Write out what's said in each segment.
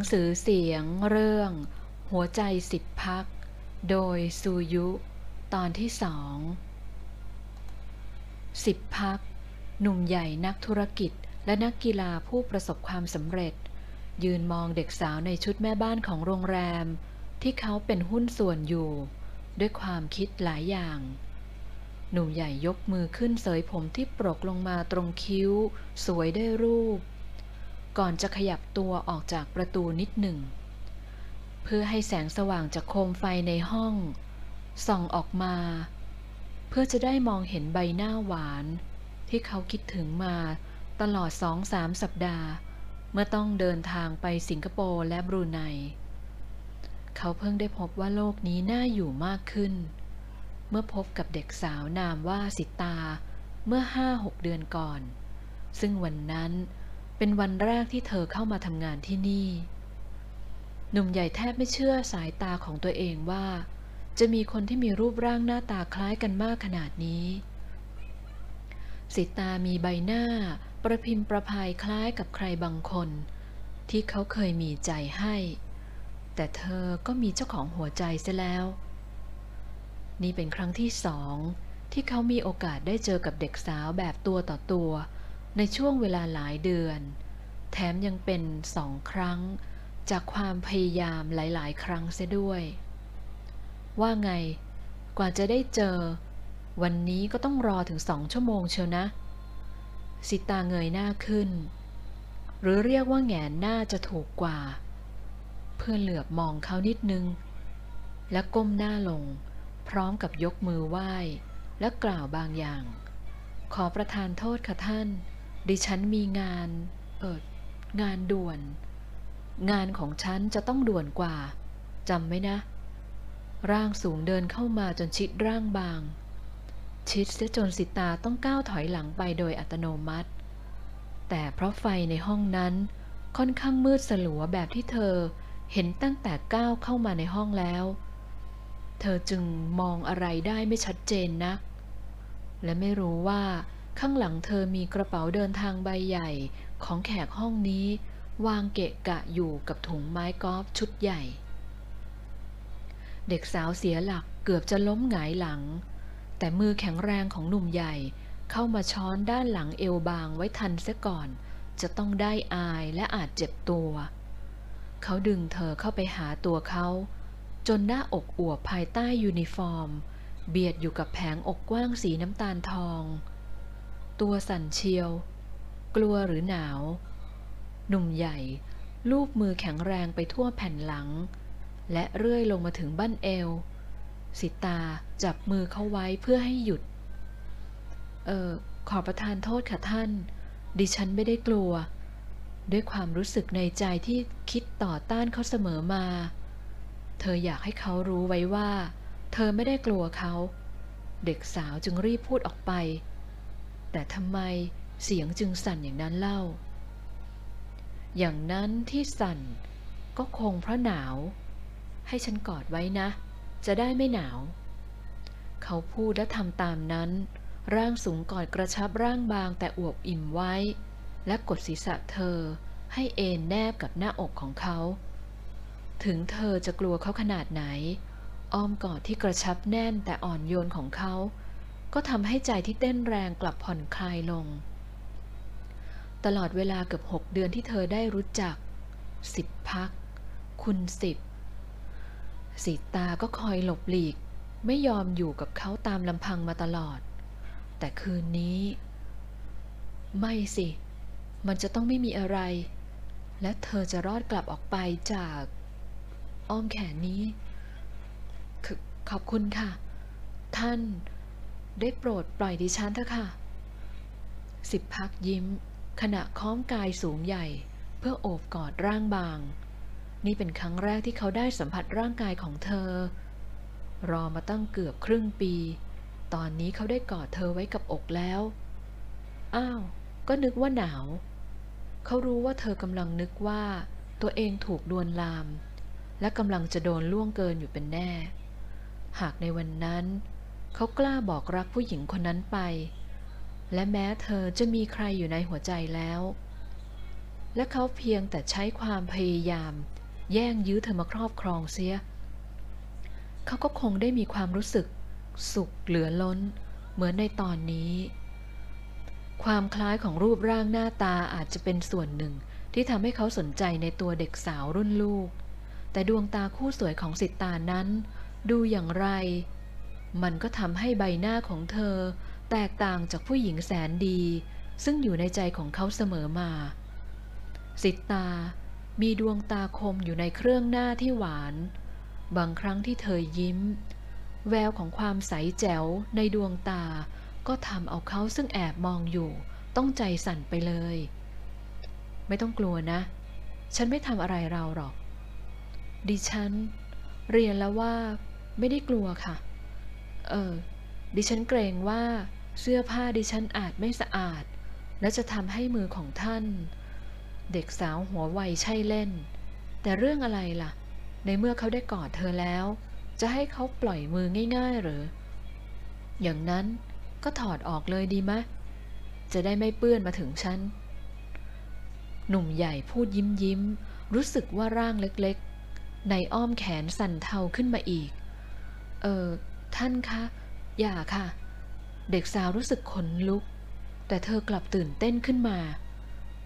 งสือเสียงเรื่องหัวใจสิบพักโดยซูยุตอนที่2สิบพักหนุ่มใหญ่นักธุรกิจและนักกีฬาผู้ประสบความสำเร็จยืนมองเด็กสาวในชุดแม่บ้านของโรงแรมที่เขาเป็นหุ้นส่วนอยู่ด้วยความคิดหลายอย่างหนุ่มใหญ่ยกมือขึ้นเสยผมที่ปรกลงมาตรงคิ้วสวยได้รูปก่อนจะขยับตัวออกจากประตูนิดหนึ่งเพื่อให้แสงสว่างจากโคมไฟในห้องส่องออกมาเพื่อจะได้มองเห็นใบหน้าหวานที่เขาคิดถึงมาตลอด 2-3 สัปดาห์เมื่อต้องเดินทางไปสิงคโปร์และบรูไนเขาเพิ่งได้พบว่าโลกนี้น่าอยู่มากขึ้นเมื่อพบกับเด็กสาวนามว่าสิตาเมื่อ 5-6 เดือนก่อนซึ่งวันนั้นเป็นวันแรกที่เธอเข้ามาทำงานที่นี่หนุ่มใหญ่แทบไม่เชื่อสายตาของตัวเองว่าจะมีคนที่มีรูปร่างหน้าตาคล้ายกันมากขนาดนี้สิตามีใบหน้าประพิมประภายคล้ายกับใครบางคนที่เขาเคยมีใจให้แต่เธอก็มีเจ้าของหัวใจซะแล้วนี่เป็นครั้งที่2ที่เขามีโอกาสได้เจอกับเด็กสาวแบบตัวต่อตัวในช่วงเวลาหลายเดือนแถมยังเป็น2ครั้งจากความพยายามหลายๆครั้งเสียด้วยว่าไงกว่าจะได้เจอวันนี้ก็ต้องรอถึง2 ชั่วโมงเชียวนะสิตาเงยหน้าขึ้นหรือเรียกว่าแหงนหน้าจะถูกกว่าเพื่อเหลือบมองเขานิดนึงและก้มหน้าลงพร้อมกับยกมือไหว้และกล่าวบางอย่างขอประทานโทษค่ะท่านดิฉันมีงานงานด่วนงานของฉันจะต้องด่วนกว่าจำไว้นะร่างสูงเดินเข้ามาจนชิดร่างบางชิดเสียจนสิตาต้องก้าวถอยหลังไปโดยอัตโนมัติแต่เพราะไฟในห้องนั้นค่อนข้างมืดสลัวแบบที่เธอเห็นตั้งแต่ก้าวเข้ามาในห้องแล้วเธอจึงมองอะไรได้ไม่ชัดเจนนักและไม่รู้ว่าข้างหลังเธอมีกระเป๋าเดินทางใบใหญ่ของแขกห้องนี้วางเกะกะอยู่กับถุงไม้กอล์ฟชุดใหญ่เด็กสาวเสียหลักเกือบจะล้มหงายหลังแต่มือแข็งแรงของหนุ่มใหญ่เข้ามาช้อนด้านหลังเอวบางไว้ทันซะก่อนจะต้องได้อายและอาจเจ็บตัวเขาดึงเธอเข้าไปหาตัวเขาจนหน้าอกอวบภายใต้ยูนิฟอร์มเบียดอยู่กับแผงอกกว้างสีน้ำตาลทองตัวสั่นเชียวกลัวหรือหนาวหนุ่มใหญ่ลูบมือแข็งแรงไปทั่วแผ่นหลังและเรื่อยลงมาถึงบั้นเอวสิตาจับมือเขาไว้เพื่อให้หยุดขอประทานโทษค่ะท่านดิฉันไม่ได้กลัวด้วยความรู้สึกในใจที่คิดต่อต้านเขาเสมอมาเธออยากให้เขารู้ไว้ว่าเธอไม่ได้กลัวเขาเด็กสาวจึงรีบพูดออกไปแต่ทำไมเสียงจึงสั่นอย่างนั้นเล่าอย่างนั้นที่สั่นก็คงเพราะหนาวให้ฉันกอดไว้นะจะได้ไม่หนาวเขาพูดและทำตามนั้นร่างสูงกอดกระชับร่างบางแต่อวบอิ่มไว้และกดศีรษะเธอให้เอนแนบกับหน้าอกของเขาถึงเธอจะกลัวเขาขนาดไหนอ้อมกอดที่กระชับแน่นแต่อ่อนโยนของเขาก็ทำให้ใจที่เต้นแรงกลับผ่อนคลายลงตลอดเวลาเกือบ6 เดือนที่เธอได้รู้จักสิบพักคุณสิบสิตาก็คอยหลบหลีกไม่ยอมอยู่กับเขาตามลำพังมาตลอดแต่คืนนี้ไม่สิมันจะต้องไม่มีอะไรและเธอจะรอดกลับออกไปจากอ้อมแขนนี้ขอบคุณค่ะท่านได้โปรดปล่อยดิฉันเถอะค่ะสิบพักยิ้มขณะค้อมกายสูงใหญ่เพื่อโอบกอดร่างบางนี่เป็นครั้งแรกที่เขาได้สัมผัสร่างกายของเธอรอมาตั้งเกือบครึ่งปีตอนนี้เขาได้กอดเธอไว้กับอกแล้วอ้าวก็นึกว่าหนาวเขารู้ว่าเธอกำลังนึกว่าตัวเองถูกลวนลามและกำลังจะโดนล่วงเกินอยู่เป็นแน่หากในวันนั้นเขากล้าบอกรักผู้หญิงคนนั้นไปและแม้เธอจะมีใครอยู่ในหัวใจแล้ว และเขาเพียงแต่ใช้ความพยายามแย่งยื้อเธอมาครอบครองเสียเขาก็คงได้มีความรู้สึกสุขเหลือล้นเหมือนในตอนนี้ความคล้ายของรูปร่างหน้าตาอาจจะเป็นส่วนหนึ่งที่ทำให้เขาสนใจในตัวเด็กสาวรุ่นลูกแต่ดวงตาคู่สวยของสิตานั้นดูอย่างไรมันก็ทำให้ใบหน้าของเธอแตกต่างจากผู้หญิงแสนดีซึ่งอยู่ในใจของเขาเสมอมาสิตามีดวงตาคมอยู่ในเครื่องหน้าที่หวานบางครั้งที่เธอยิ้มแววของความใสแจ๋วในดวงตาก็ทำเอาเขาซึ่งแอบมองอยู่ต้องใจสั่นไปเลยไม่ต้องกลัวนะฉันไม่ทำอะไรเราหรอกดิฉันเรียนแล้วว่าไม่ได้กลัวค่ะดิฉันเกรงว่าเสื้อผ้าดิฉันอาจไม่สะอาดและจะทำให้มือของท่านเด็กสาวหัวไวใช่เล่นแต่เรื่องอะไรล่ะในเมื่อเขาได้กอดเธอแล้วจะให้เขาปล่อยมือง่ายๆหรืออย่างนั้นก็ถอดออกเลยดีไหมจะได้ไม่เปื้อนมาถึงฉันหนุ่มใหญ่พูดยิ้มรู้สึกว่าร่างเล็กๆในอ้อมแขนสั่นเทาขึ้นมาอีกท่านคะอย่าค่ะเด็กสาวรู้สึกขนลุกแต่เธอกลับตื่นเต้นขึ้นมา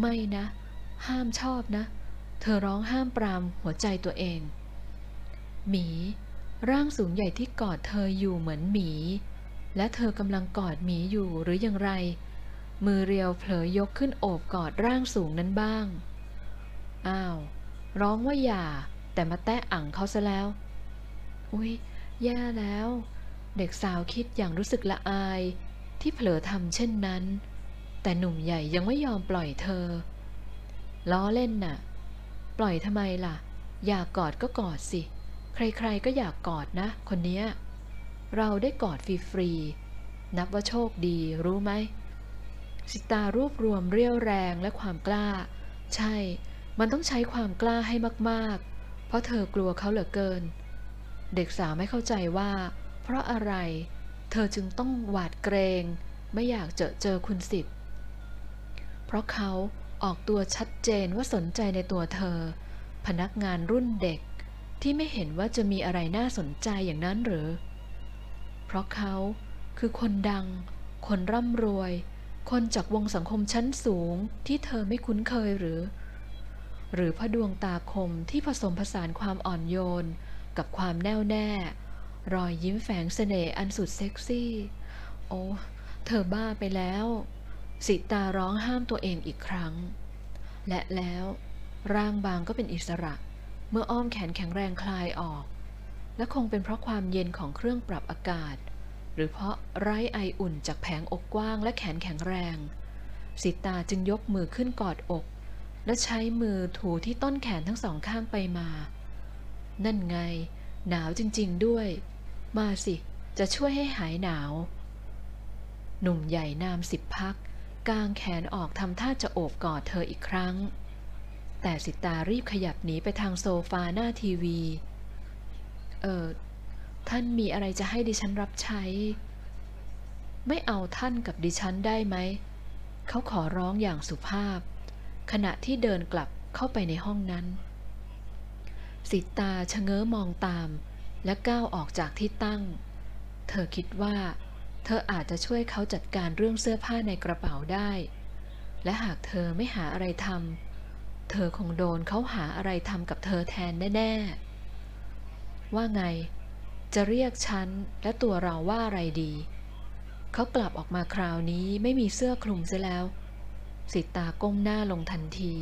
ไม่นะห้ามชอบนะเธอร้องห้ามปรามหัวใจตัวเองหมีร่างสูงใหญ่ที่กอดเธออยู่เหมือนหมีและเธอกำลังกอดหมีอยู่หรืออย่างไรมือเรียวเผลอยกขึ้นโอบกอดร่างสูงนั้นบ้างอ้าวร้องว่าอย่าแต่มาแตะอั่งเขาซะแล้วอุ๊ยแย่แล้วเด็กสาวคิดอย่างรู้สึกละอายที่เผลอทำเช่นนั้นแต่หนุ่มใหญ่ยังไม่ยอมปล่อยเธอล้อเล่นน่ะปล่อยทำไมล่ะอยากกอดก็กอดสิใครๆก็อยากกอดนะคนเนี้ยเราได้กอดฟรีๆนับว่าโชคดีรู้ไหมสิตารวบรวมเรี่ยวแรงและความกล้าใช่มันต้องใช้ความกล้าให้มากๆเพราะเธอกลัวเขาเหลือเกินเด็กสาวไม่เข้าใจว่าเพราะอะไรเธอจึงต้องหวาดเกรงไม่อยากเจอคุณสิทธิ์เพราะเขาออกตัวชัดเจนว่าสนใจในตัวเธอพนักงานรุ่นเด็กที่ไม่เห็นว่าจะมีอะไรน่าสนใจอย่างนั้นหรือเพราะเขาคือคนดังคนร่ำรวยคนจากวงสังคมชั้นสูงที่เธอไม่คุ้นเคยหรือพระดวงตาคมที่ผสมผสานความอ่อนโยนกับความแน่วแน่รอยยิ้มแฝงเสน่ห์อันสุดเซ็กซี่โอ้เธอบ้าไปแล้วสิตาร้องห้ามตัวเองอีกครั้งและแล้วร่างบางก็เป็นอิสระเมื่ออ้อมแขนแข็งแรงคลายออกและคงเป็นเพราะความเย็นของเครื่องปรับอากาศหรือเพราะไร้ไออุ่นจากแผงอกกว้างและแขนแข็งแรงสิตาจึงยกมือขึ้นกอดอกและใช้มือถูที่ต้นแขนทั้งสองข้างไปมานั่นไงหนาวจริงๆด้วยมาสิจะช่วยให้หายหนาวหนุ่มใหญ่นามสิบพักกางแขนออกทำท่าจะโอบกอดเธออีกครั้งแต่สิตารีบขยับหนีไปทางโซฟาหน้าทีวีท่านมีอะไรจะให้ดิฉันรับใช้ไม่เอาท่านกับดิฉันได้ไหมเขาขอร้องอย่างสุภาพขณะที่เดินกลับเข้าไปในห้องนั้นสิตาชะเง้อมองตามและก้าวออกจากที่ตั้งเธอคิดว่าเธออาจจะช่วยเขาจัดการเรื่องเสื้อผ้าในกระเป๋าได้และหากเธอไม่หาอะไรทำเธอคงโดนเขาหาอะไรทำกับเธอแทนแน่ๆว่าไงจะเรียกฉันและตัวเราว่าอะไรดีเขากลับออกมาคราวนี้ไม่มีเสื้อคลุมซะแล้วสิตาก้มหน้าลงทันที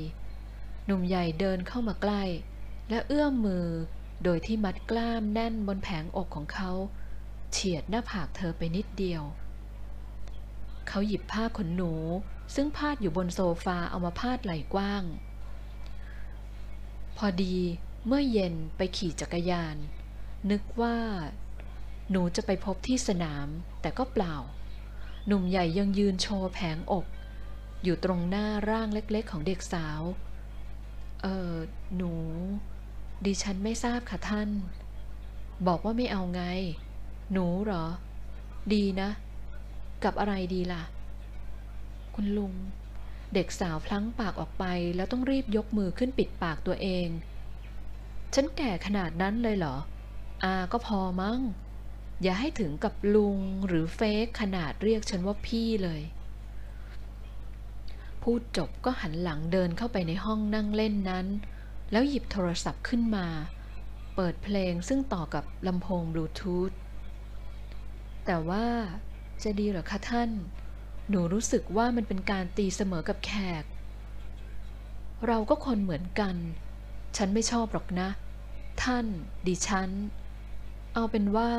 หนุ่มใหญ่เดินเข้ามาใกล้และเอื้อมมือโดยที่มัดกล้ามแน่นบนแผงอกของเขาเฉียดหน้าผากเธอไปนิดเดียวเขาหยิบผ้าขนหนูซึ่งพาดอยู่บนโซฟาเอามาพาดไหล่กว้างพอดีเมื่อเย็นไปขี่จักรยานนึกว่าหนูจะไปพบที่สนามแต่ก็เปล่าหนุ่มใหญ่ยังยืนโชว์แผงอกอยู่ตรงหน้าร่างเล็กๆของเด็กสาวหนูดิฉันไม่ทราบค่ะท่านบอกว่าไม่เอาไงหนูเหรอดีนะกับอะไรดีล่ะคุณลุง เด็กสาวพลั้งปากออกไปแล้วต้องรีบยกมือขึ้นปิดปากตัวเองฉันแก่ขนาดนั้นเลยเหรออาก็พอมั้งอย่าให้ถึงกับลุงหรือเฟคขนาดเรียกฉันว่าพี่เลยพูดจบก็หันหลังเดินเข้าไปในห้องนั่งเล่นนั้นแล้วหยิบโทรศัพท์ขึ้นมาเปิดเพลงซึ่งต่อกับลำโพงบลูทูธแต่ว่าจะดีเหรอคะท่านหนูรู้สึกว่ามันเป็นการตีเสมอกับแขกเราก็คนเหมือนกันฉันไม่ชอบหรอกนะท่านดิฉันเอาเป็นว่า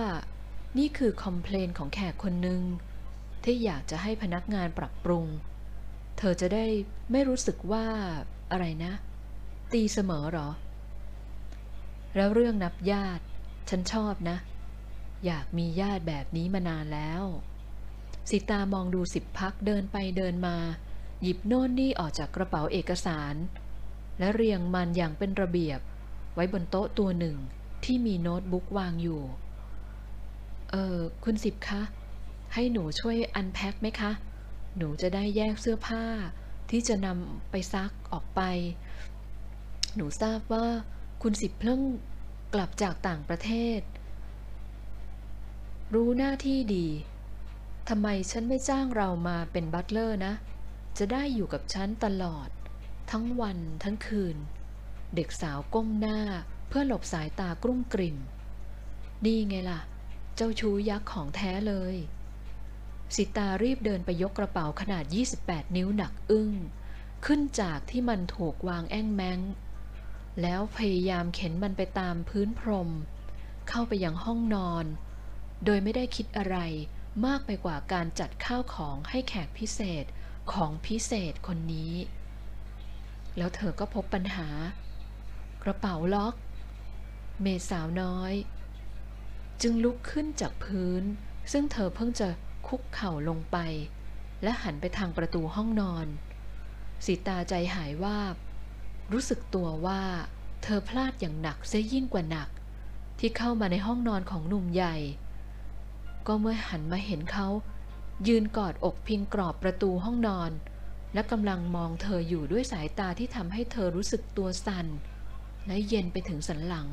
นี่คือคอมเพลนของแขกคนหนึ่งที่อยากจะให้พนักงานปรับปรุงเธอจะได้ไม่รู้สึกว่าอะไรนะตีเสมอหรอแล้วเรื่องนับญาติฉันชอบนะอยากมีญาติแบบนี้มานานแล้วสิตามองดูสิบพักเดินไปเดินมาหยิบโน่นนี่ออกจากกระเป๋าเอกสารและเรียงมันอย่างเป็นระเบียบไว้บนโต๊ะตัวหนึ่งที่มีโน้ตบุ๊กวางอยู่คุณสิบคะให้หนูช่วยอันแพ็คไหมคะหนูจะได้แยกเสื้อผ้าที่จะนำไปซักออกไปหนูทราบว่าคุณสิบเพิ่งกลับจากต่างประเทศรู้หน้าที่ดีทำไมฉันไม่จ้างเรามาเป็นบัตเลอร์นะจะได้อยู่กับฉันตลอดทั้งวันทั้งคืนเด็กสาวก้มหน้าเพื่อหลบสายตากรุ่มกริ่มนี่ไงล่ะเจ้าชู้ยักษ์ของแท้เลยสิตารีบเดินไปยกกระเป๋าขนาด28นิ้วหนักอึ้งขึ้นจากที่มันถูกวางแอ้งแมงแล้วพยายามเข็นมันไปตามพื้นพรมเข้าไปยังห้องนอนโดยไม่ได้คิดอะไรมากไปกว่าการจัดข้าวของให้แขกพิเศษของพิเศษคนนี้แล้วเธอก็พบปัญหากระเป๋าล็อกเมสาวน้อยจึงลุกขึ้นจากพื้นซึ่งเธอเพิ่งจะคุกเข่าลงไปและหันไปทางประตูห้องนอนสีตาใจหายวาบรู้สึกตัวว่าเธอพลาดอย่างหนักเสียยิ่งกว่าหนักที่เข้ามาในห้องนอนของหนุ่มใหญ่ก็เมื่อหันมาเห็นเขายืนกอดอกพิงกรอบประตูห้องนอนและกำลังมองเธออยู่ด้วยสายตาที่ทำให้เธอรู้สึกตัวสั่นและเย็นไปถึงสันหลัง